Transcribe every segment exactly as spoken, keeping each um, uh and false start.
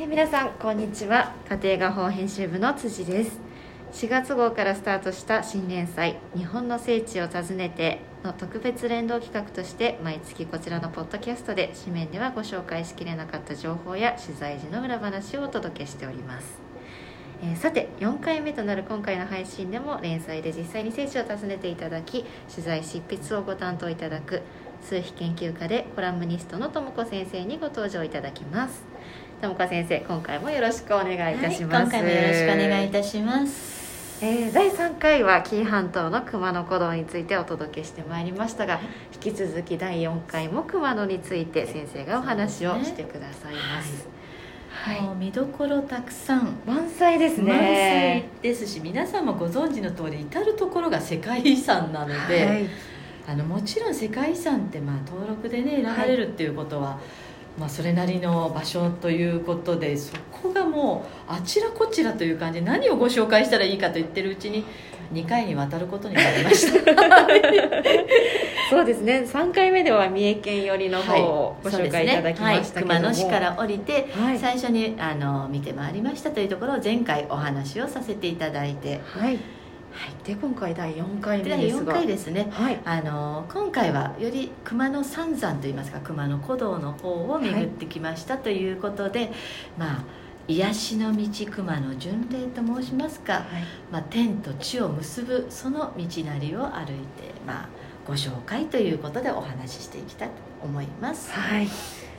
えー、皆さんこんにちは。家庭画報編集部の辻です。しがつ号からスタートした新連載「日本の聖地を訪ねて」の特別連動企画として、毎月こちらのポッドキャストで紙面ではご紹介しきれなかった情報や取材時の裏話をお届けしております。えー、さてよんかいめとなる今回の配信でも、連載で実際に聖地を訪ねていただき、取材執筆をご担当いただく数秘研究家でコラムニストのともこ先生にご登場いただきます。ともこ先生、今回もよろしくお願いいたします。はい、今回もよろしくお願いいたします。えー、だいさんかいは紀伊半島の熊野古道についてお届けしてまいりましたが、引き続きだいよんかいも熊野について先生がお話をしてくださいます。はい、もう見どころたくさん満載ですね。満載ですし、皆さんもご存知の通り、至る所が世界遺産なので、はい、あのもちろん世界遺産ってまあ登録でね選ばれるっていうことは、はい、まあ、それなりの場所ということで、そこがもうあちらこちらという感じで、何をご紹介したらいいかと言ってるうちににかいにわたることになりましたそうですね、さんかいめでは三重県寄りの方をご紹介いただきましたけども、はい、そうですね、はい、熊野市から降りて、はい、最初にあの見て回りましたというところを前回お話をさせていただいて、はいはい、で今回だいよんかいめですが、だいよんかいですね、はい、あの今回はより熊野三山といいますか、熊野古道の方を巡ってきましたということで、はい、まあ癒しの道熊野巡礼と申しますか、はい、まあ、天と地を結ぶその道なりを歩いて、まあ、ご紹介ということでお話ししていきたいと思います。はい、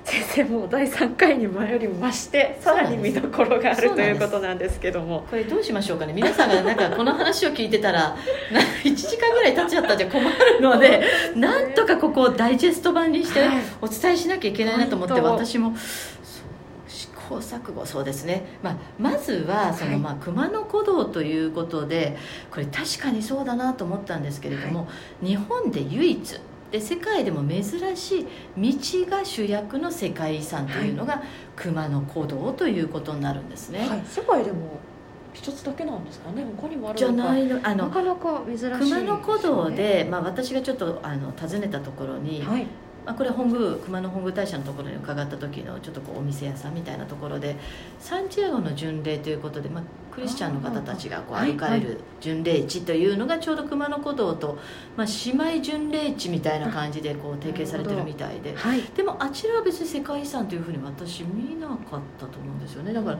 先生、もうだいさんかいに前より増してさらに見どころがあるということなんですけども、これどうしましょうかね。皆さんがなんかこの話を聞いてたらいちじかんぐらい経っちゃったじゃ困るので、なんとかここをダイジェスト版にしてお伝えしなきゃいけないなと思って、はい、私も試行錯誤、そうですね、まあ、まずはその、まあ、熊野古道ということで、これ確かにそうだなと思ったんですけれども、はい、日本で唯一で世界でも珍しい道が主役の世界遺産というのが熊野古道ということになるんですね。はい、世界でも一つだけなんですかね。他にもあるじゃないの、あのなかなか珍しいですね。熊野古道で、まあ、私がちょっとあの訪ねたところに、はい、まあ、これ本宮熊野本宮大社のところに伺った時のちょっとこうお店屋さんみたいなところで、サンティアゴの巡礼ということで、まあ、クリスチャンの方たちがこう歩かれる巡礼地というのがちょうど熊野古道と、まあ、姉妹巡礼地みたいな感じでこう提携されてるみたいで、はい、でもあちらは別に世界遺産というふうに私見なかったと思うんですよね。だから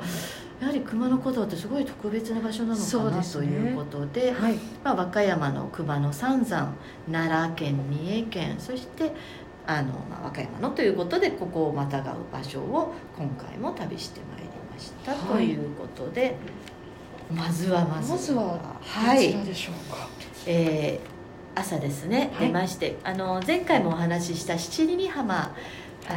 やはり熊野古道ってすごい特別な場所なのかな、ね、ということで、はい、まあ、和歌山の熊野三山、奈良県、三重県、そしてあの、まあ、和歌山のということで、ここをまたがう場所を今回も旅してまいりました、はい、ということで、まずはまずは、まずはどちらでしょうか。はい、えー、朝ですね、はい、出まして、あの前回もお話しした七里御浜、は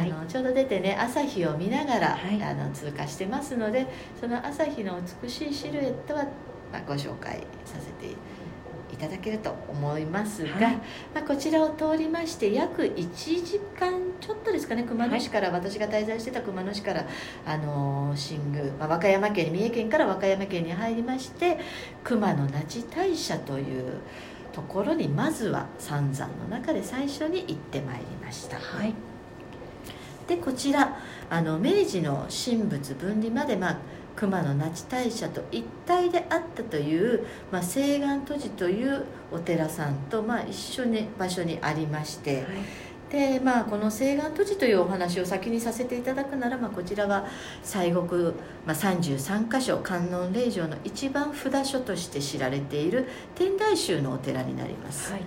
い、あのちょうど出てね、朝日を見ながら、はい、あの通過してますので、その朝日の美しいシルエットは、まあ、ご紹介させていただきますいただけると思いますが、はい、まあ、こちらを通りまして約いちじかんちょっとですかね、熊野市から、はい、私が滞在してた熊野市から、あのー、新宮、まあ、和歌山県、三重県から和歌山県に入りまして、熊野那智大社というところにまずは三山の中で最初に行ってまいりました。はい、でこちらあの明治の神仏分離まで、まあ熊野那智大社と一体であったという、まあ、西岸都寺というお寺さんと、まあ、一緒に場所にありまして、はい、でまあ、この西岸都寺というお話を先にさせていただくなら、まあ、こちらは西国、まあ、さんじゅうさんかしょ観音霊場の一番札所として知られている天台宗のお寺になります。はい、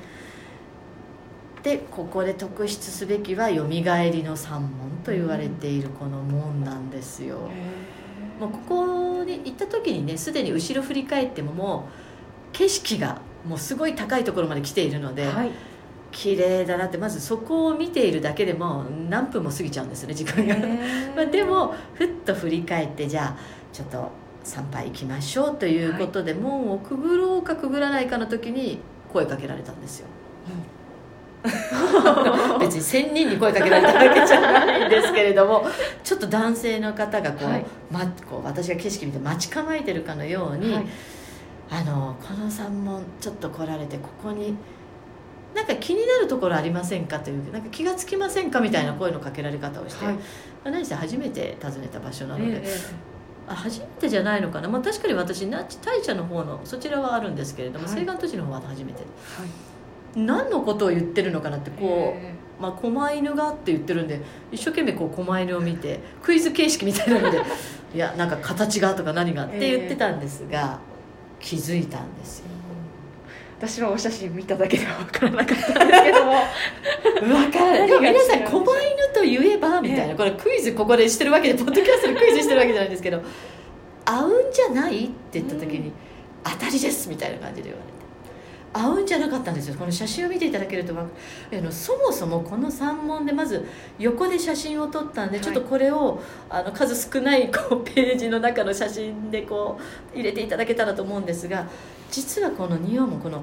でここで特筆すべきはよみがえりの三門と言われているこの門なんですよ。うん、もうここに行った時にね、すでに後ろ振り返ってももう景色がもうすごい高いところまで来ているので、はい、綺麗だなって、まずそこを見ているだけでも何分も過ぎちゃうんですね、時間がまあでもふっと振り返って、じゃあちょっと参拝行きましょうということで、はい、門をくぐろうかくぐらないかの時に声かけられたんですよ。うん別に仙人に声かけられたわけじゃないんですけれども、ちょっと男性の方がこう、はい、ま、こう私が景色見て待ち構えてるかのように、はい、あのこの山門ちょっと来られて、ここになんか気になるところありませんかというなんか気がつきませんかみたいな声のかけられ方をして、はい、何せ初めて訪ねた場所なので、ええ、あ初めてじゃないのかな、まあ、確かに私那智大社の方のそちらはあるんですけれども、はい、西岸都市の方は初めて、はい、何のことを言ってるのかなってこう、ええまあ、狛犬がって言ってるんで一生懸命こう狛犬を見てクイズ形式みたいなのでいやなんか形がとか何がって言ってたんですが、えー、気づいたんですよ。私はお写真見ただけでは分からなかったんですけども分からない。でも皆さん狛犬と言えばみたいな、これクイズここでしてるわけでポッドキャストでクイズしてるわけじゃないんですけど合うんじゃないって言った時に、うん、当たりですみたいな感じで言われて合うんじゃなかったんですよ。この写真を見ていただけると分かる。あのそもそもこの山門でまず横で写真を撮ったんで、はい、ちょっとこれをあの数少ないこうページの中の写真でこう入れていただけたらと思うんですが、実はこの仁王門この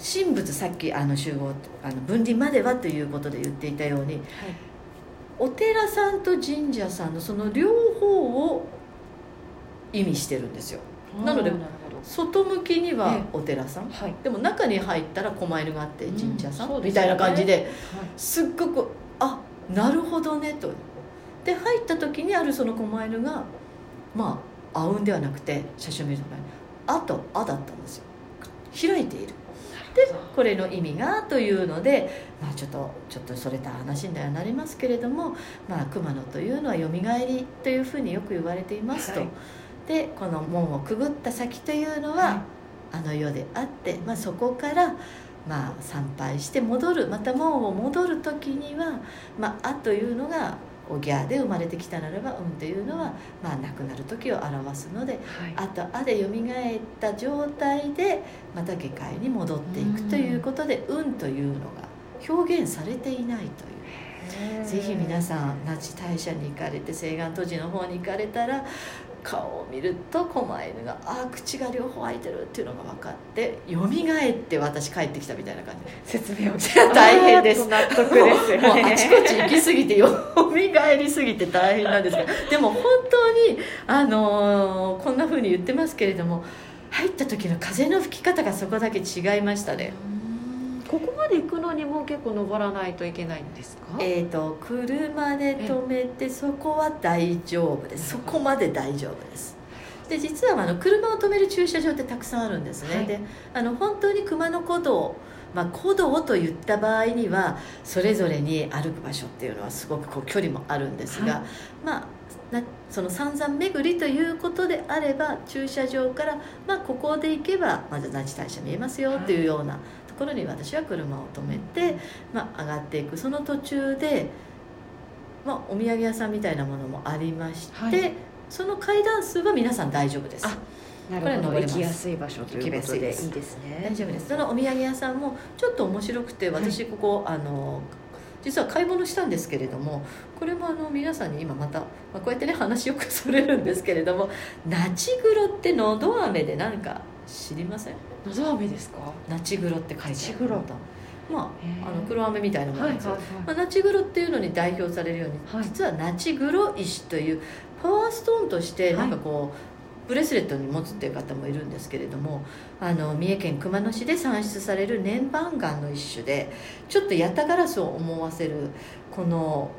神仏さっきあの集合あの分離まではということで言っていたように、はい、お寺さんと神社さんのその両方を意味してるんですよ。なので外向きにはお寺さん、ええはい、でも中に入ったら狛犬があって神社さん、うんね、みたいな感じですっごくあなるほどねとで入った時にあるその狛犬がまあ合うんではなくて写真を見るとあとあだったんですよ。開いているでこれの意味がというので、まあ、ちょっとちょっとそれた話にはなりますけれども、まあ、熊野というのはよみがえりというふうによく言われていますと、はいでこの門をくぐった先というのは、はい、あの世であって、まあ、そこから、まあ、参拝して戻るまた門を戻る時には「まあ」というのが「おぎゃ」で生まれてきたならば「うん」というのは、まあ、亡くなる時を表すので「あ」と「あ」でよみがえった状態でまた下界に戻っていくということで「うん」というのが表現されていないという。ぜひ皆さん那智大社に行かれて西岸都市の方に行かれたら顔を見ると狛犬があ口が両方開いてるっていうのが分かってよみがえって私帰ってきたみたいな感じで説明を大変です。納得ですよね。もうあちこち行き過ぎてよみがえりすぎて大変なんですがでも本当に、あのー、こんな風に言ってますけれども入った時の風の吹き方がそこだけ違いましたね。ここまで行くのにも結構登らないといけないんですか？えーと、車で止めてそこは大丈夫です。そこまで大丈夫です。で実はあの車を止める駐車場ってたくさんあるんですね、はい、であの本当に熊野古道、まあ、古道と言った場合にはそれぞれに歩く場所っていうのはすごくこう距離もあるんですが、はい、まあなその散々巡りということであれば駐車場から、まあ、ここで行けばまず那智大社見えますよというような、はいところに私は車を止めて、まあ、上がっていくその途中で、まあ、お土産屋さんみたいなものもありまして、はい、その階段数は皆さん大丈夫です。あなるほど行きやすい場所ということでいいですね。大丈夫です。そのお土産屋さんもちょっと面白くて私ここ、はい、あの実は買い物したんですけれどもこれもあの皆さんに今また、まあ、こうやってね話よくそれるんですけれどもナチグロってのど飴でなんか知りません？のど飴ですか？ナチグロって書いてあるんだ。まあ、あの黒飴みたいなものなんですよ、はいはいはいまあ、ナチグロっていうのに代表されるように、はい、実はナチグロ石というパワーストーンとしてなんかこう、はい、ブレスレットに持つっていう方もいるんですけれどもあの三重県熊野市で産出される年番岩の一種でちょっとヤタガラスを思わせるこの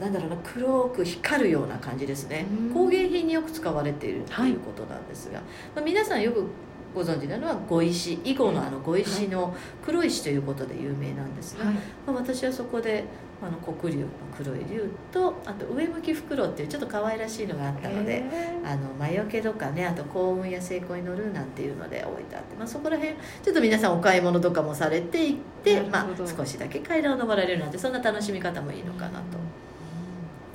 なんだろうな黒く光るような感じですね。工芸品によく使われているということなんですが、はいまあ、皆さんよくご存知なのは碁石囲碁のあの碁石の黒石ということで有名なんですが、はいまあ、私はそこであの黒竜の黒い竜とあと上向きフクロウっていうちょっと可愛らしいのがあったのであの魔除けとかねあと幸運や成功に乗るなんていうので置いてあって、まあ、そこら辺ちょっと皆さんお買い物とかもされていって、まあ、少しだけ階段を登られるなんてそんな楽しみ方もいいのかなと。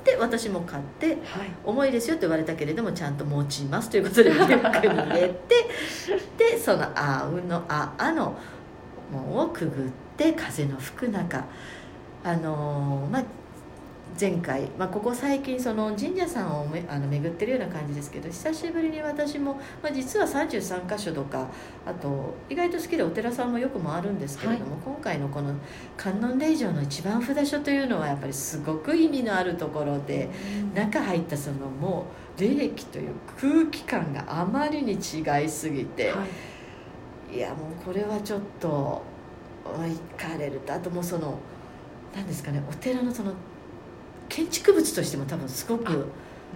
で私も買って、はい、重いですよと言われたけれどもちゃんと持ちますということでリュックに入れてでそのあうのああの門をくぐって風の吹く中あのー、まあ前回、まあ、ここ最近その神社さんをめあの巡ってるような感じですけど久しぶりに私も、まあ、実はさんじゅうさんかしょとかあと意外と好きでお寺さんもよく回るんですけれども、はい、今回のこの観音霊場の一番札所というのはやっぱりすごく意味のあるところで、うん、中入ったそのもう霊気という空気感があまりに違いすぎて、はい、いやもうこれはちょっと行かれると、あともうその何ですかね、お寺のその建築物としても多分すごく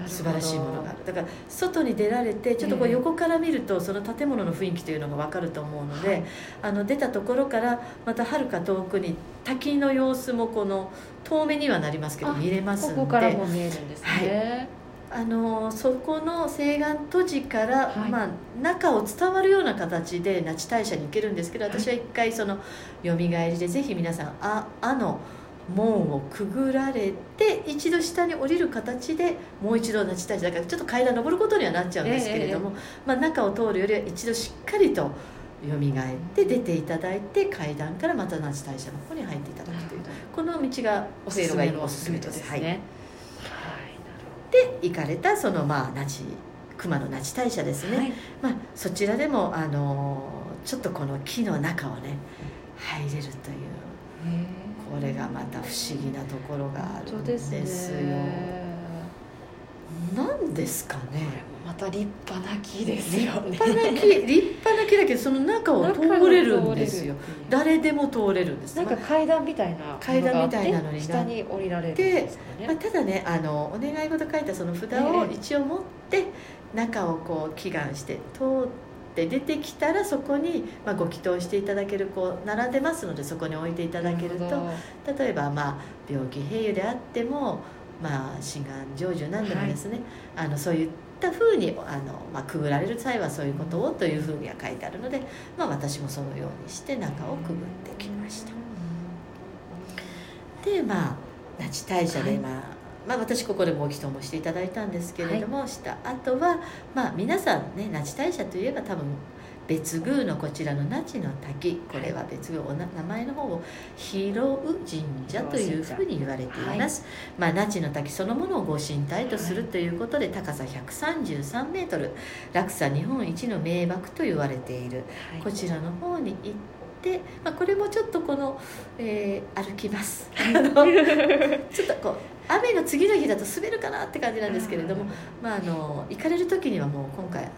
素晴らしいものがある。だから外に出られてちょっとこう横から見るとその建物の雰囲気というのが分かると思うので、はい、あの出たところからまたはるか遠くに滝の様子もこの遠目にはなりますけど見れますので、ここからも見えるんですね、はい、あのそこの西岸都市から、はい、まあ、中を伝わるような形で那智大社に行けるんですけど、私は一回そのよみがえりでぜひ皆さんあ、あの門をくぐられて一度下に降りる形でもう一度那智大社だからちょっと階段登ることにはなっちゃうんですけれども、えーえーまあ、中を通るよりは一度しっかりとよみがえって出ていただいて、階段からまた那智大社の方に入っていただくという、この道がおすすめのおすすめですね、はい、はい、で行かれたそのまあ那智熊野那智大社ですね、はい、まあ、そちらでもあのちょっとこの木の中をね入れるという、えーこれがまた不思議なところがあるんですよ。ですね、なんですかね。これもまた立派な木ですよね。立派な木、立派な木だけどその中を通れるんですよ。誰でも通れるんです。なんか階段みたいな、階段みたいなのに下に降りられるんですかね。まあ、ただね、あのお願い事書いたその札を一応持って中をこう祈願して通って。出てきたらそこに、まあ、ご祈祷していただける、こう並んでますのでそこに置いていただけると、例えば、まあ、病気併誘であっても、まあ、心願成就なんでもですね、はい、あのそういったふうにあの、まあ、くぐられる際はそういうことをというふうには書いてあるので、まあ、私もそのようにして中をくぐってきました。で、まあ、那智大社で、まあ、はい、まあ、私ここでもお祈祷もしていただいたんですけれども、はい、したあとは、まあ、皆さんね、那智大社といえば多分別宮のこちらの那智の滝、これは別宮、お名前の方を広生神社というふうに言われています、はい、まあ、那智の滝そのものをご神体とするということで、高さひゃくさんじゅうさんメートル、落差日本一の名瀑と言われている、はい、こちらの方に行って、で、まあ、これもちょっとこの、えー、歩きますちょっとこう雨の次の日だと滑るかなって感じなんですけれども、まあ、あの行かれる時にはもう今回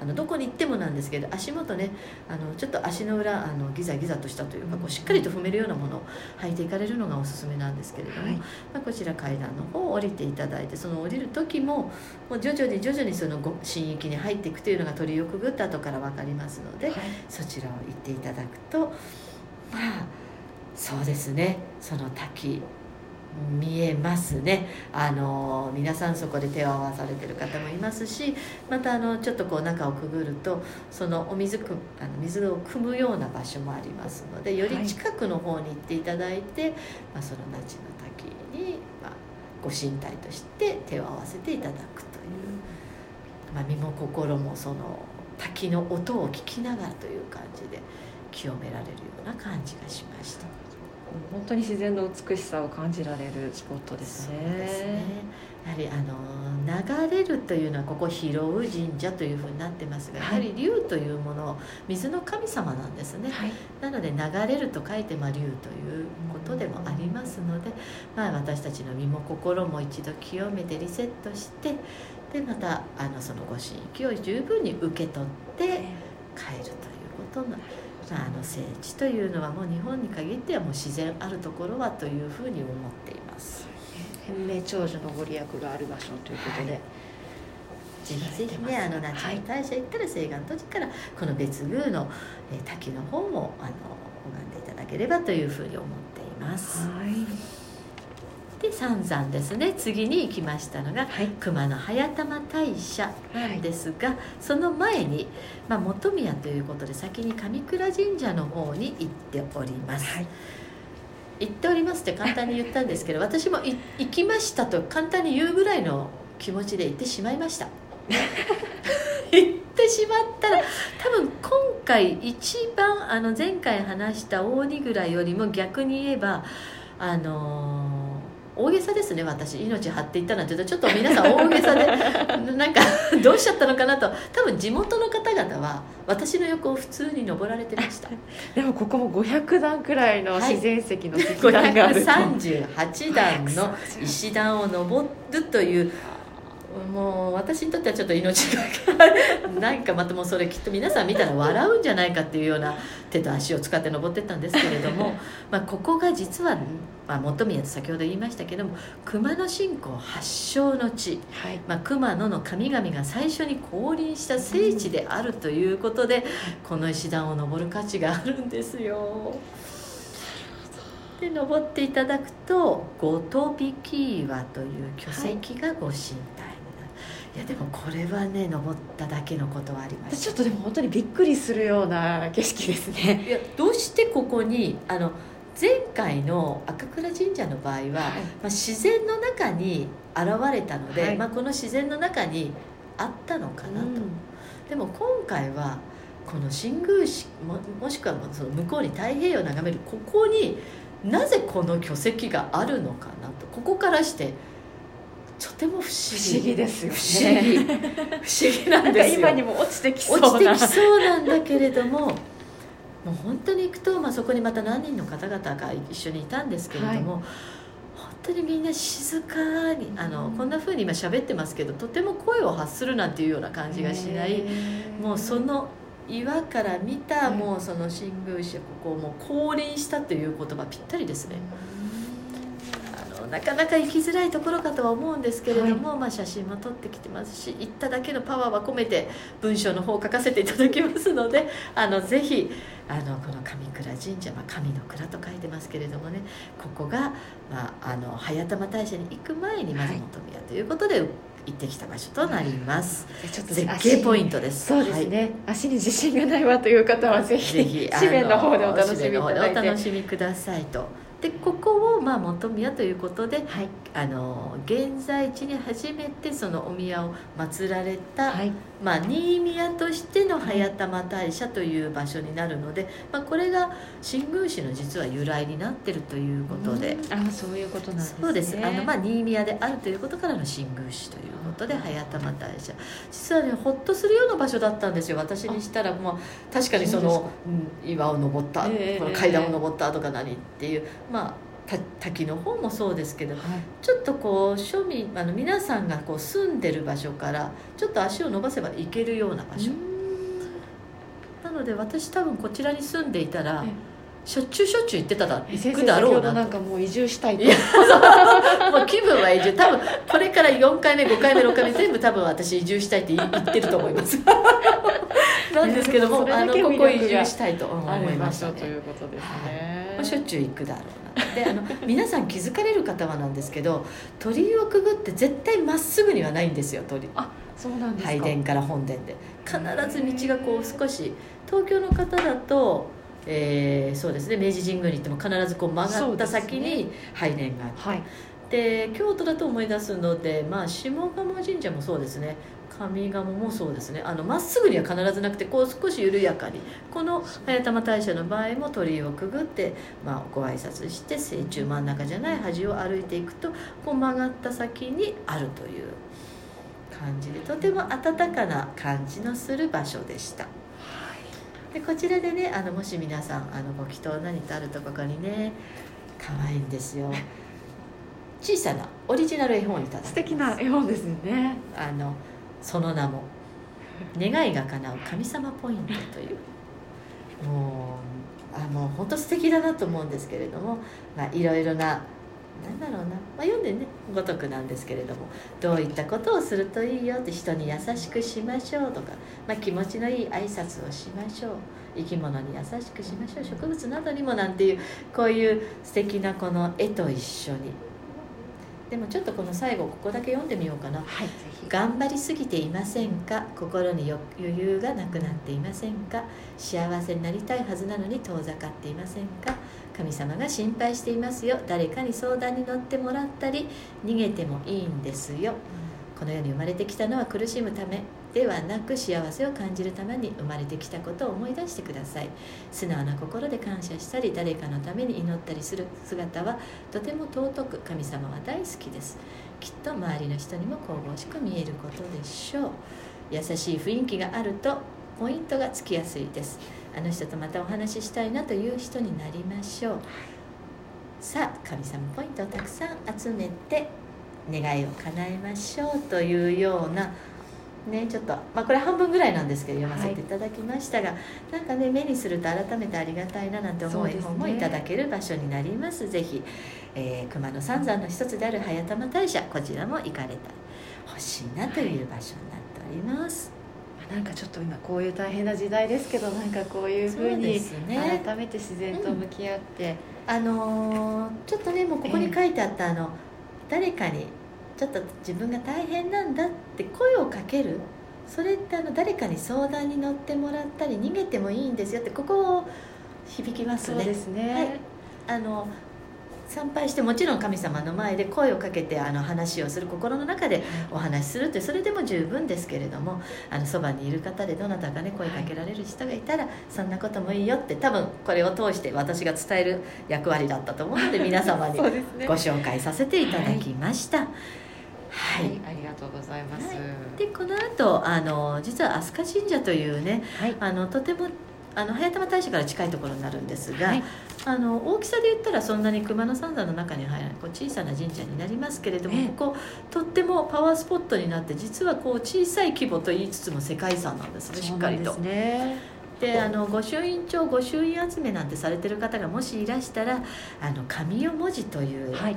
あのどこに行ってもなんですけど、足元ね、あのちょっと足の裏あのギザギザとしたというか、こうしっかりと踏めるようなものを履いていかれるのがおすすめなんですけれども、はい、まあ、こちら階段の方を降りていただいて、その降りる時ももう徐々に徐々にその神域に入っていくというのが鳥居をくぐった後から分かりますので、はい、そちらを行っていただくと、まあそうですね、その滝見えますね。あの皆さんそこで手を合わされてる方もいますし、またあのちょっとこう中をくぐるとそのお水くあの水を汲むような場所もありますので、より近くの方に行っていただいて、はい、まあ、その那智の滝に、まあ、ご神体として手を合わせていただくという、まあ、身も心もその滝の音を聞きながらという感じで清められるような感じがしました。本当に自然の美しさを感じられるスポットですね。そうですね、やはりあの流れるというのはここ広生神社というふうになってますが、やはり龍というもの、水の神様なんですね、はい、なので流れると書いて、まあ、龍ということでもありますので、まあ、私たちの身も心も一度清めてリセットして、でまたあのそのご神域を十分に受け取って帰るということになります。まあ、あの聖地というのはもう日本に限ってはもう自然あるところはというふうに思っています。延命長寿のご利益がある場所ということで、はい、ぜひぜひね、あの那智の大社行ったら西岸都市からこの別宮の、えー、滝の方もあの拝んでいただければというふうに思っています。はい。で三山ですね、次に行きましたのが、はい、熊野速玉大社なんですが、はい、その前に、まあ、本宮ということで先に神倉神社の方に行っております、はい、行っておりますって簡単に言ったんですけど私も行きましたと簡単に言うぐらいの気持ちで行ってしまいました行ってしまったら多分今回一番あの前回話した大にぐらいよりも逆に言えばあのー大げさですね。私命張っていったなんて言うとちょっと皆さん大げさでなんかどうしちゃったのかなと、多分地元の方々は私の横を普通に登られてましたでもここもごひゃくだんくらいの自然石の石段がある、はい、ごひゃくさんじゅうはち段の石段を登るというもう私にとってはちょっと命がなんかまたもうそれきっと皆さん見たら笑うんじゃないかっていうような手と足を使って登ってったんですけれどもまあここが実は、まあ、本宮と先ほど言いましたけども熊野信仰発祥の地、はいまあ、熊野の神々が最初に降臨した聖地であるということで、うん、この石段を登る価値があるんですよ。で登っていただくとゴトビキ岩という巨石がご神体になる、はい、いやでもこれはね登っただけのことはありました。ちょっとでも本当にびっくりするような景色ですね。いやどうしてここにあの前回の赤倉神社の場合は、はいまあ、自然の中に現れたので、はいまあ、この自然の中にあったのかなと、うん、でも今回はこの新宮市 も, もしくはその向こうに太平洋を眺めるここになぜこの巨石があるのかなとここからしてとても不思議不思議ですよね。不思議不思議なんですよ。なんか今にも落ちてきそうな落ちてきそうなんだけれどももう本当に行くと、まあ、そこにまた何人の方々が一緒にいたんですけれども、はい、本当にみんな静かにあのこんな風に今喋ってますけどとても声を発するなんていうような感じがしない。もうその岩から見たもうその新宮市はここをもう降臨したという言葉ぴったりですね。あのなかなか行きづらいところかとは思うんですけれども、はいまあ、写真も撮ってきてますし行っただけのパワーは込めて文章の方を書かせていただきますのであのぜひあのこの神倉神社、まあ、神の蔵と書いてますけれどもねここが、まあ、あの早玉大社に行く前にまず本宮ということで、はい行ってきた場所となります、うん、ちょっと絶景ポイントです。そうですね、はい、足に自信がないわという方はぜひ紙面の方でお楽しみいただいてお楽しみくださいと。でここをまあ本宮ということで、はい、あの現在地に初めてそのお宮を祀られた、はいまあ、新宮としての早玉大社という場所になるので、はいまあ、これが新宮市の実は由来になっているということで、うん、あそういうことなんですね。そうですあの、まあ、新宮であるということからの新宮市ということで早玉大社実はねほっとするような場所だったんですよ私にしたら。まあ、確かにその、うん、岩を登った、えー、この階段を登ったとか何っていうまあ、滝の方もそうですけど、はい、ちょっとこう庶民あの皆さんがこう住んでる場所からちょっと足を伸ばせば行けるような場所なので私多分こちらに住んでいたらしょっちゅうしょっちゅう行ってたら行くだろうなと。先生先ほどなんかもう移住したいといやもう気分は移住多分これからよんかいめごかいめろっかいめ全部多分私移住したいって言ってると思いますなんですけどもあのここ移住したいと思いましたね。ということですね、はいしょっちゅう行くだろうなであの皆さん気づかれる方はなんですけど鳥居をくぐって絶対まっすぐにはないんですよ鳥。あそうなんですか。拝殿から本殿で必ず道がこう少し東京の方だと、えー、そうですね明治神宮に行っても必ずこう曲がった先に拝殿があって、はい、で京都だと思い出すので、まあ、下鴨神社もそうですね上鴨もそうですねまっすぐには必ずなくてこう少し緩やかにこの早玉大社の場合も鳥居をくぐって、まあ、ご挨拶して正中真ん中じゃない端を歩いていくとこう曲がった先にあるという感じでとても温かな感じのする場所でした。でこちらでねあのもし皆さんあのご祈祷何かあるとここにね可愛いんですよ小さなオリジナル絵本いただきます。素敵な絵本ですね。あのその名も願いが叶う神様ポイントというもうあもう本当素敵だなと思うんですけれども、まあ、いろいろな何だろうな、まあ、読んでねごとくなんですけれどもどういったことをするといいよって人に優しくしましょうとか、まあ、気持ちのいい挨拶をしましょう生き物に優しくしましょう植物などにもなんていうこういう素敵なこの絵と一緒に。でもちょっとこの最後ここだけ読んでみようかな、はい、頑張りすぎていませんか心に余裕がなくなっていませんか幸せになりたいはずなのに遠ざかっていませんか神様が心配していますよ誰かに相談に乗ってもらったり逃げてもいいんですよ、うん、この世に生まれてきたのは苦しむためではなく幸せを感じるために生まれてきたことを思い出してください。素直な心で感謝したり誰かのために祈ったりする姿はとても尊く神様は大好きです。きっと周りの人にも神々しく見えることでしょう。優しい雰囲気があるとポイントがつきやすいです。あの人とまたお話ししたいなという人になりましょう。さあ神様ポイントをたくさん集めて願いを叶えましょうというような、ね、ちょっと、まあ、これ半分ぐらいなんですけど読ませていただきましたが、はい、なんかね目にすると改めてありがたいななんて思い本もいただける場所になります。ぜひ、えー、熊野三山の一つである早玉大社、こちらも行かれたほしいなという場所になっております、はい、なんかちょっと今こういう大変な時代ですけど、なんかこういうふうに改めて自然と向き合って、うん、あのー、ちょっとねもうここに書いてあった、えー、あの誰かにちょっと自分が大変なんだって声をかける、それってあの誰かに相談に乗ってもらったり逃げてもいいんですよって、ここ響きますね。そうですね、はい、あの参拝してもちろん神様の前で声をかけてあの話をする、心の中でお話しするという、それでも十分ですけれども、あのそばにいる方でどなたかね声かけられる人がいたら、はい、そんなこともいいよって、多分これを通して私が伝える役割だったと思うので皆様にご紹介させていただきました。はい、はい、ありがとうございます、はい、でこの後あの実は飛鳥神社というね、はい、あのとてもあの早玉大社から近いところになるんですが、はい、あの大きさで言ったらそんなに熊野三山の中に入らないこう小さな神社になりますけれども、ええ、こことってもパワースポットになって、実はこう小さい規模と言いつつも世界遺産なんですね、しっかりと。であの御朱印帳御朱印集めなんてされてる方がもしいらしたら、あの神代文字という、はい、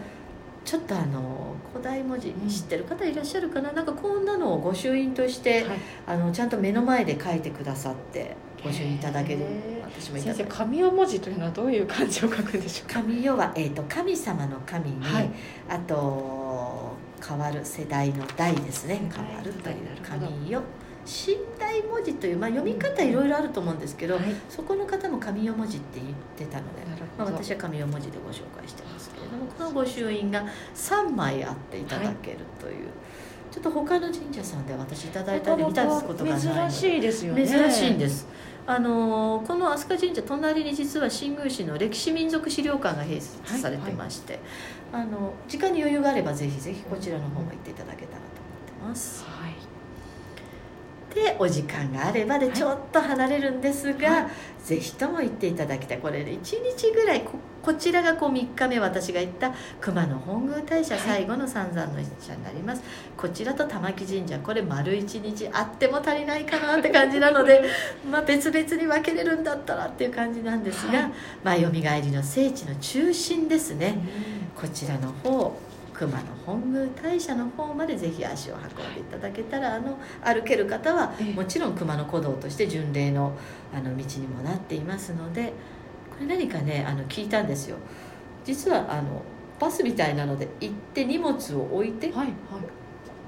ちょっとあの古代文字知ってる方いらっしゃるかな、うん、なんかこんなのを御朱印として、はい、あのちゃんと目の前で書いてくださってご注意いただける。私もいただける。先生、神代文字というのはどういう漢字を書くんでしょうか。神代は、えー、と神様の神に、はい、あと変わる世代の代ですね、変わるという神代。神代文字という、まあ、読み方いろいろあると思うんですけど、うん、はい、そこの方も神代文字って言ってたので、まあ、私は神代文字でご紹介してますけれども、この御朱印がさんまいあっていただけるという、はい、ちょっと他の神社さんで私いただいたり見たことがない、珍しいですよね。珍しいんです。あのこの飛鳥神社隣に実は新宮市の歴史民俗資料館が併設されてまして、はいはい、あの時間に余裕があればぜひぜひこちらの方も行っていただけたらと思ってます、はい、でお時間があればでちょっと離れるんですが、はいはい、ぜひとも行っていただきたい。これでいちにちぐらい こ, こちらがこうみっかめ私が行った熊野本宮大社、最後の三山の一社になります、はい、こちらと玉城神社、これ丸いちにちあっても足りないかなって感じなのでまあ別々に分けれるんだったらっていう感じなんですが、はい、まあよみがえりの聖地の中心ですね、こちらの方熊野本宮大社の方までぜひ足を運んでいただけたら、あの歩ける方はもちろん熊野古道として巡礼 の, あの道にもなっていますので、これ何かねあの聞いたんですよ。実はあのバスみたいなので行って荷物を置いて、はいはい、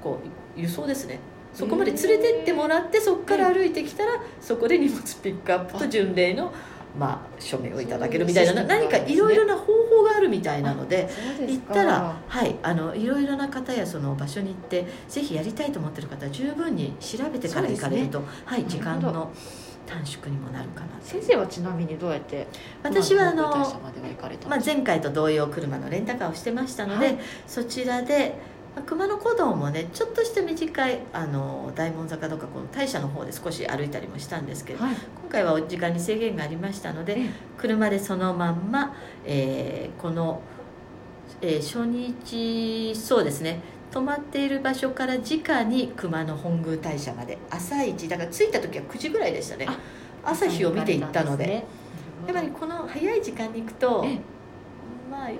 こう輸送ですね、そこまで連れてってもらって、そこから歩いてきたらそこで荷物ピックアップと巡礼のまあ、署名をいただけるみたい な, な何かいろいろな方法があるみたいなの で, で行ったら、はい、あのいろいろな方やその場所に行ってぜひやりたいと思ってる方は十分に調べてから行かれると、ね、はい、時間の短縮にもなるかな。先生はちなみにどうやって私はあの、まあ、前回と同様車のレンタカーをしてましたので、はい、そちらで熊野古道もねちょっとして短いあの大門坂とかこの大社の方で少し歩いたりもしたんですけど、はい、今回は時間に制限がありましたので、車でそのまんま、えー、この、えー、初日そうですね泊まっている場所から直に熊野本宮大社まで朝一だから、着いた時はくじぐらいでしたね。朝日を見ていったの で, で、ね、やっぱりこの早い時間に行くと、まあ、好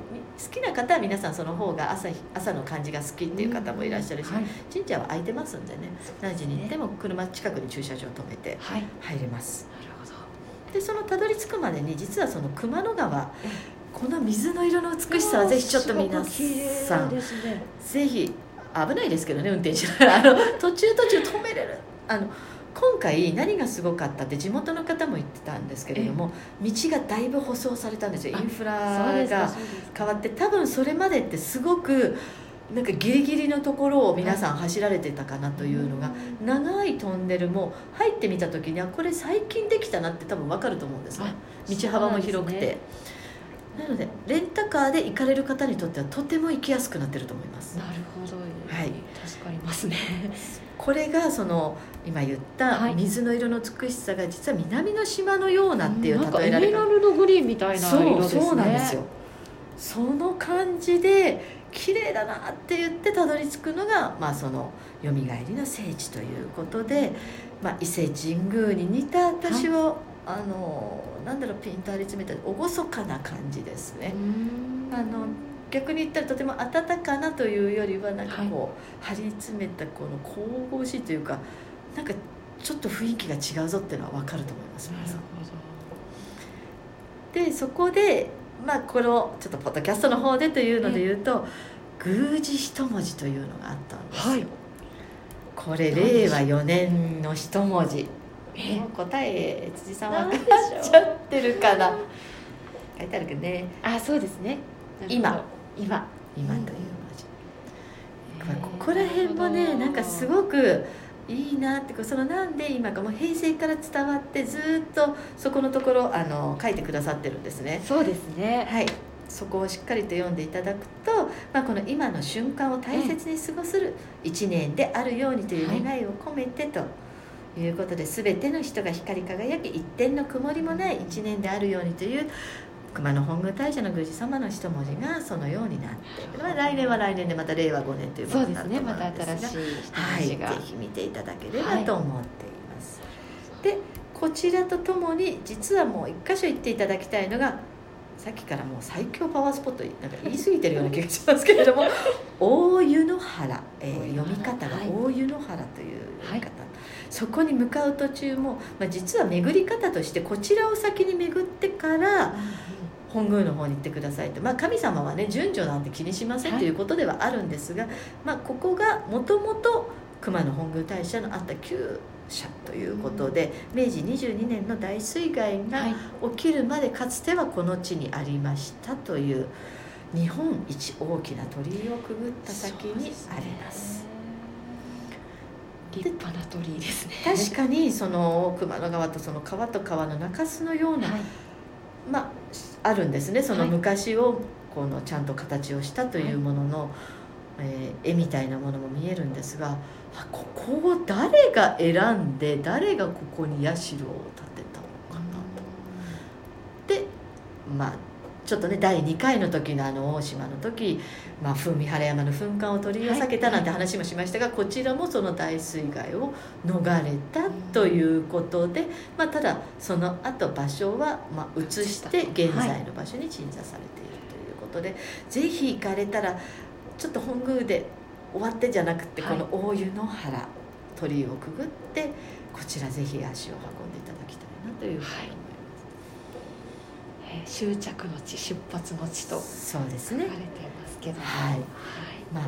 きな方は皆さんその方が 朝, 朝の感じが好きっていう方もいらっしゃるし、うん、はい、神社は空いてますんで ね, でね何時に行っても車近くに駐車場を止めて入れます、はい、なるほど。でそのたどり着くまでに実はその熊野川、この水の色の美しさはぜひちょっと皆さん、ね、ぜひ危ないですけどね運転しながらあの途中途中止めれるあの今回何がすごかったって地元の方も言ってたんですけれども、道がだいぶ舗装されたんですよ。インフラが変わって、多分それまでってすごくなんかギリギリのところを皆さん走られてたかなというのが、長いトンネルも入ってみた時にはこれ最近できたなって多分分かると思うんですね。道幅も広くて、なのでレンタカーで行かれる方にとってはとても行きやすくなってると思います。なるほど、はい、助かりますねこれがその今言った水の色の美しさが実は南の島のようなっていう例えられ方、うん、なんかエメラルドグリーンみたいな色ですね。そう、そうなんですよ。その感じで綺麗だなって言ってたどり着くのが、まあ、そのよみがえりの聖地ということで、まあ、伊勢神宮に似た私は、はい、あのなんだろうピンと張り詰めた厳かな感じですね。あの逆に言ったらとても温かなというよりはなんかこう、はい、張り詰めたこの神々しいというか、なんかちょっと雰囲気が違うぞっていうのは分かると思います。なるほど。でそこで、まあ、このちょっとポッドキャストの方でというので言うと、えー、宮司一文字というのがあったんですよ、はい、これれいわよねんの一文字、えー、答え辻さんは分かっちゃってるかな書いてあるけどね。あ、そうですね。今今今という文字、うん、ここら辺もね、えー、なんかすごくいいなって、そのなんで今かもう平成から伝わってずっとそこのところあの書いてくださってるんですね。そうですね、はい、そこをしっかりと読んでいただくと、まあ、この今の瞬間を大切に過ごする一年であるようにという願いを込めてということで、全ての人が光り輝き一点の曇りもない一年であるようにという熊野本宮大社の宮司様の一文字がそのようになって、来年は来年でまたれいわごねんということになると思うんですが、そうですね、また新しい一文字が、はい、ぜひ見ていただければと思っています、はい、でこちらとともに実はもう一箇所行っていただきたいのが、さっきからもう最強パワースポットなんか言い過ぎてるような気がしますけれども大湯の原、えー、読み方が大湯の原という読み方、はい、そこに向かう途中も、まあ、実は巡り方としてこちらを先に巡ってから、うん、本宮の方に行ってくださいと、まあ、神様はね順序なんて気にしませんということではあるんですが、はい、まあ、ここがもともと熊野本宮大社のあった旧社ということで、うん、めいじにじゅうにねんの大水害が起きるまでかつてはこの地にありましたという、日本一大きな鳥居をくぐった先にあります。立派な鳥居ですね。確かにその熊野川とその川と川の中州のような、はい、まああるんですね、その昔をこのちゃんと形をしたというものの、はい、えー、絵みたいなものも見えるんですが、ここを誰が選んで誰がここに社を建てたのかなと。でまあちょっとねだいにかいの時のあの大島の時、まあ、三原山の噴火を取り避けたなんて話もしましたが、はい、こちらもその大水害を逃れたということで、まあ、ただその後場所はまあ移して現在の場所に鎮座されているということで、はい、ぜひ行かれたらちょっと本宮で終わってじゃなくて、はい、この大湯の原鳥居をくぐってこちらぜひ足を運んでいただきたいなというふうに思います。はい、終着の地、出発の地と書かれていますけども、ね、はいはい、まあ、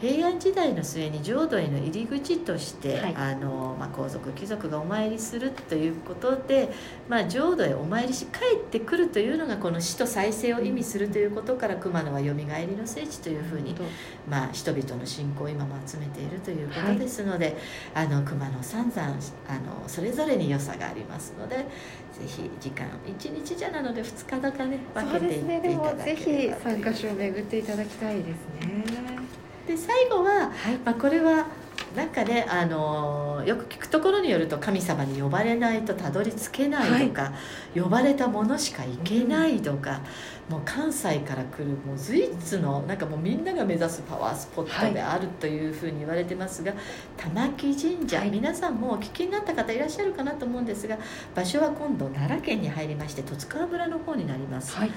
平安時代の末に浄土への入り口として、はい、あのまあ、皇族貴族がお参りするということで、まあ、浄土へお参りし帰ってくるというのがこの死と再生を意味するということから、うん、熊野はよみがえりの聖地というふうに、まあ、人々の信仰を今も集めているということですので、はい、あの熊野三山あのそれぞれに良さがありますので、ぜひ時間いちにちじゃなのでふつかだかね分けていっていただければという。そうですね、でもぜひさんかしょ巡っていただきたいですね。で最後は、はい、まあ、これはなんかね、あのよく聞くところによると神様に呼ばれないとたどり着けないとか、はい、呼ばれたものしか行けないとか、うん、もう関西から来るもう随一のなんかもうみんなが目指すパワースポットであるというふうに言われてますが、はい、玉城神社、はい、皆さんもお聞きになった方いらっしゃるかなと思うんですが、場所は今度奈良県に入りまして十津川村の方になります、はい、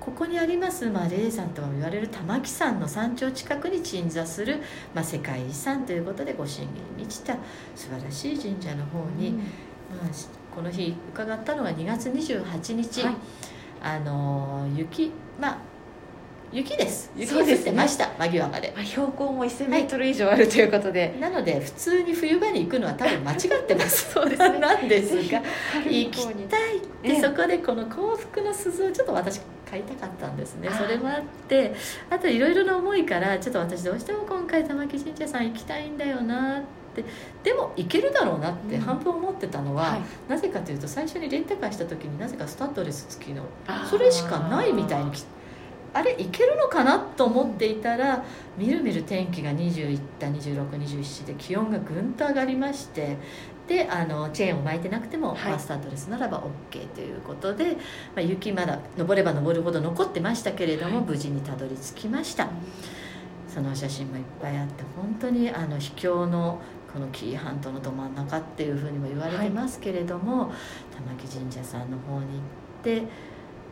ここにあります、まあ、霊山とも言われる玉城山の山頂近くに鎮座する、まあ、世界遺産ということでご神儀に満ちた素晴らしい神社の方に、うん、まあ、この日伺ったのがにがつにじゅうはちにち、はい、あの雪、まあ、雪です雪が降ってました、ね、間際まで、まあ、標高もせんメートル以上あるということで、はい、なので普通に冬場に行くのは多分間違ってますそうです、ね、なんですが行きたいって、ね、そこでこの幸福の鈴をちょっと私買いたかったんですね。それもあって、あといろいろな思いから、ちょっと私どうしても今回玉城神社さん行きたいんだよなって、でも行けるだろうなって半分思ってたのは、うん、はい、なぜかというと最初にレンタカーした時になぜかスタッドレス付きのそれしかないみたいに、あれ行けるのかなと思っていたら、みるみる天気がにじゅういち、にじゅうろく、にじゅうななで気温がぐんと上がりまして、であのチェーンを巻いてなくても、はい、まあ、スタッドレスならば オーケー ということで、まあ、雪まだ登れば登るほど残ってましたけれども、はい、無事にたどり着きました。うん、その写真もいっぱいあって、本当にあの秘境のこの紀伊半島のど真ん中っていうふうにも言われてますけれども、はい、玉置神社さんの方に行って、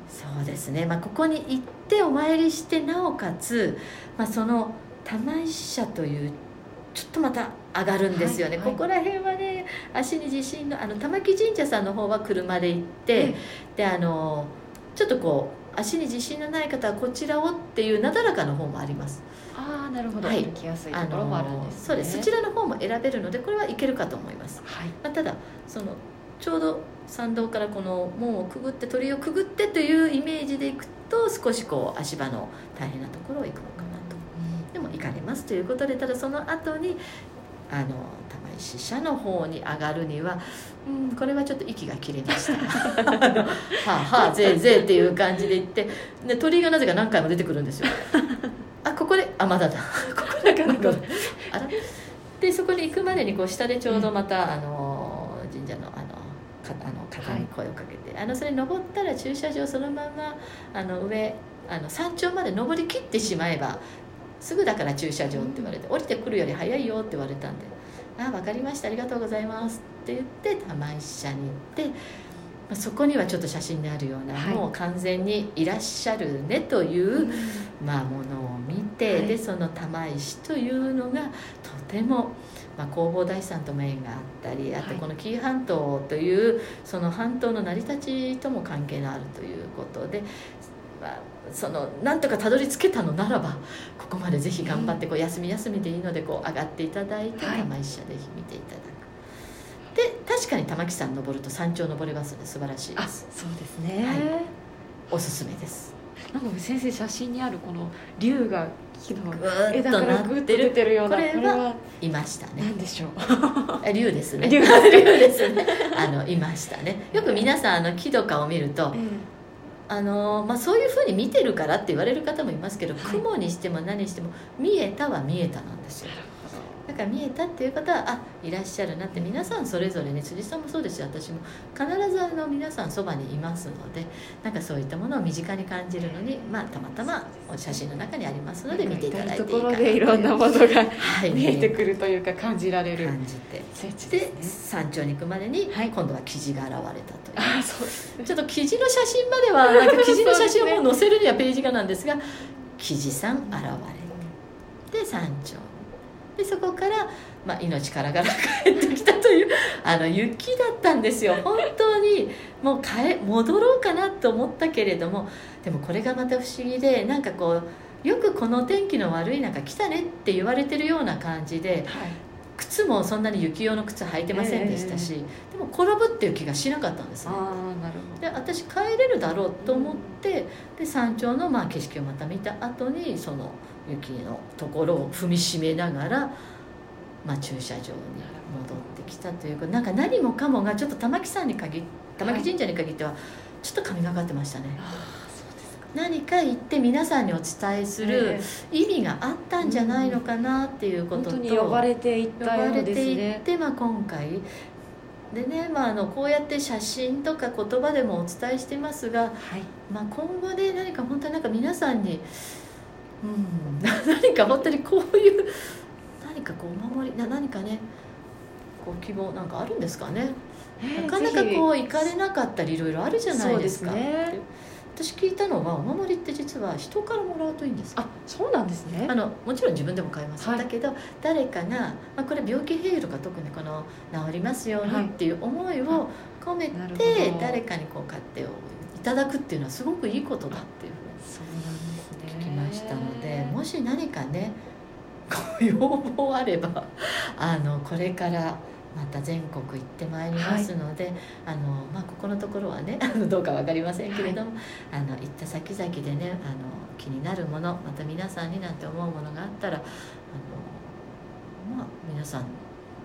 そうですね、まあ、ここに行ってお参りして、なおかつ、まあ、その玉石社というちょっとまた上がるんですよね、はいはい、ここら辺はね、足に自信の、あの玉置神社さんの方は車で行って、はい、であのちょっとこう足に自信のない方はこちらをっていうなだらかの方もあります。ああ、なるほど、はい、行きやすいところもあるんですね。そうです、そちらの方も選べるので、これは行けるかと思います、はい。まあ、ただそのちょうど参道からこの門をくぐって鳥居をくぐってというイメージで行くと、少しこう足場の大変なところを行くのかなと、うん、でも行かれますということで、ただその後にあの玉石社の方に上がるには、うん、これはちょっと息が切れましたはあはあ、ぜいぜいっていう感じで行って、で鳥居がなぜか何回も出てくるんですよあ、ここで、あ、まだだここだからあらで、そこに行くまでにこう下でちょうどまた、うん、あの神社のあのかあの方に声をかけて、はい、あのそれ登ったら駐車場そのままあの上あの山頂まで登りきってしまえばすぐだから駐車場って言われて、降りてくるより早いよって言われたんで、ああ、分かりました、ありがとうございますって言って玉石社に行って、そこにはちょっと写真にあるような、はい、もう完全にいらっしゃるねという、うん、まあ、ものを見て、はい、でその玉石というのがとても、まあ、弘法大師さんとも縁があったり、あとこの紀伊半島というその半島の成り立ちとも関係のあるということで、まあ、そのなんとかたどり着けたのならば、ここまでぜひ頑張って、こう休み休みでいいのでこう上がっていただいて、はい、玉石社で見ていただく。で、確かに玉木山登ると山頂登れますので素晴らしいです。あ、そうですね、はい、おすすめです。なんか先生、写真にあるこの竜が木の枝からグッと出てるような、これはいましたね。何でしょう竜ですね、竜ですねあのいましたね。よく皆さんあの木とかを見ると、えーあのまあ、そういうふうに見てるからって言われる方もいますけど、はい、雲にしても何にしても見えたは見えたなんですよ。だから見えたっていう方は、あ、いらっしゃるなって、皆さんそれぞれね、辻さんもそうですし、私も必ずあの皆さんそばにいますので、なんかそういったものを身近に感じるのに、まあ、たまたま写真の中にありますので見ていただいていいかなという、ところでいろんなものが、はい、見えてくるというか感じられる、感じて、で山頂に行くまでに今度はキジが現れたという、はい、あ、そうですね、ちょっとキジの写真までは、なんかキジの写真をもう載せるにはページがなんですが、キジさん現れて、で山頂で、そこから、まあ、命からがら帰ってきたというあの雪だったんですよ。本当にもう帰戻ろうかなと思ったけれども、でもこれがまた不思議で、なんかこうよくこの天気の悪い中来たねって言われてるような感じで、はい、靴もそんなに雪用の靴履いてませんでしたし、でも転ぶっていう気がしなかったんですね。あ、なるほど。で、私帰れるだろうと思って、うん、で山頂のまあ景色をまた見た後に、その雪のところを踏みしめながら、まあ、駐車場に戻ってきたということ、なんか何もかもがちょっと玉木さんに限玉木神社に限ってはちょっと神がかってましたね、はい、あ、そうですか。何か言って皆さんにお伝えする意味があったんじゃないのかなっていうことと、本当に呼ばれていったようですね。呼ばれていって、まあ、今回でね、まあ、あのこうやって写真とか言葉でもお伝えしてますが、はい、まあ、今後で何か本当になんか皆さんに、うん、何か本当にこういう何かこうお守りな、何かねこう希望なんかあるんですかね、えー、なかなかこう行かれなかったりいろいろあるじゃないですか。そうですね、私聞いたのは、お守りって実は人からもらうといいんです。あ、そうなんですね。あのもちろん自分でも買います、はい、だけど誰かが、まあ、これ病気併用とか特にこの治りますようにっていう思いを込めて、はい、誰かにこう買っていただくっていうのはすごくいいことだっていうふうにしたので、もし何かねご要望あれば、あのこれからまた全国行ってまいりますので、はい、あのまあ、ここのところはねどうか分かりませんけれども、はい、あの行った先々でね、あの気になるもの、また皆さんになんて思うものがあったら、あの、まあ、皆さん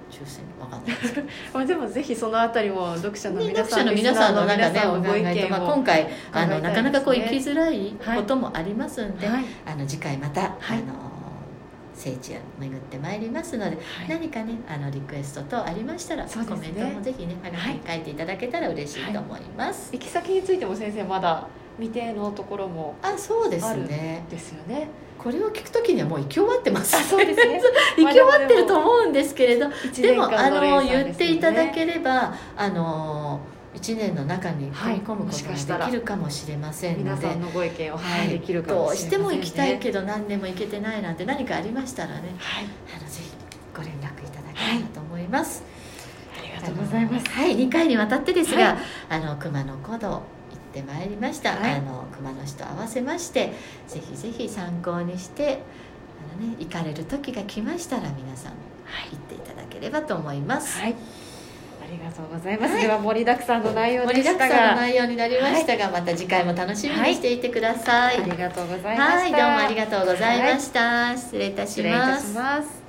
抽選わかんないですけどまあでもぜひそのあたりも読者の皆さん、ね、読者の皆さんのなんかね、お考えと、まあ、今回、ね、あのなかなかこう行きづらいこともありますんで、はい、あの次回また、はい、あの聖地を巡ってまいりますので、はい、何かねあのリクエスト等ありましたら、ね、コメントもぜひね、あの、はい、書いていただけたら嬉しいと思います、はい。行き先についても先生まだ未定のところもあるんですよ ね, ですね。これを聞くときにはもう行き終わってます。あ、そうですね行き終わってると思うんですけれど、まあ、で も, でもあの言っていただければあのいちねんの中に組み込むことができるかもしれませんので、はい、皆さんのご意見をできるかもしれませんね、はい、どうしても行きたいけど何年も行けてないなんて何かありましたらね、はい、あのぜひご連絡いただければと思います、はい、ありがとうございます。はい、にかいにわたってですが、はい、あの熊野古道行ってまいりました、はい、あの熊野市と合わせましてぜひぜひ参考にしてあの、ね、行かれる時が来ましたら皆さん行っていただければと思います、はい、ありがとうございます、はい、では盛りだくさんの内容でしたが盛りだくさんの内容になりましたが、はい、また次回も楽しみにしていてください、はい、ありがとうございました。はい、どうもありがとうございました、はい、失礼いたします。失礼いたします。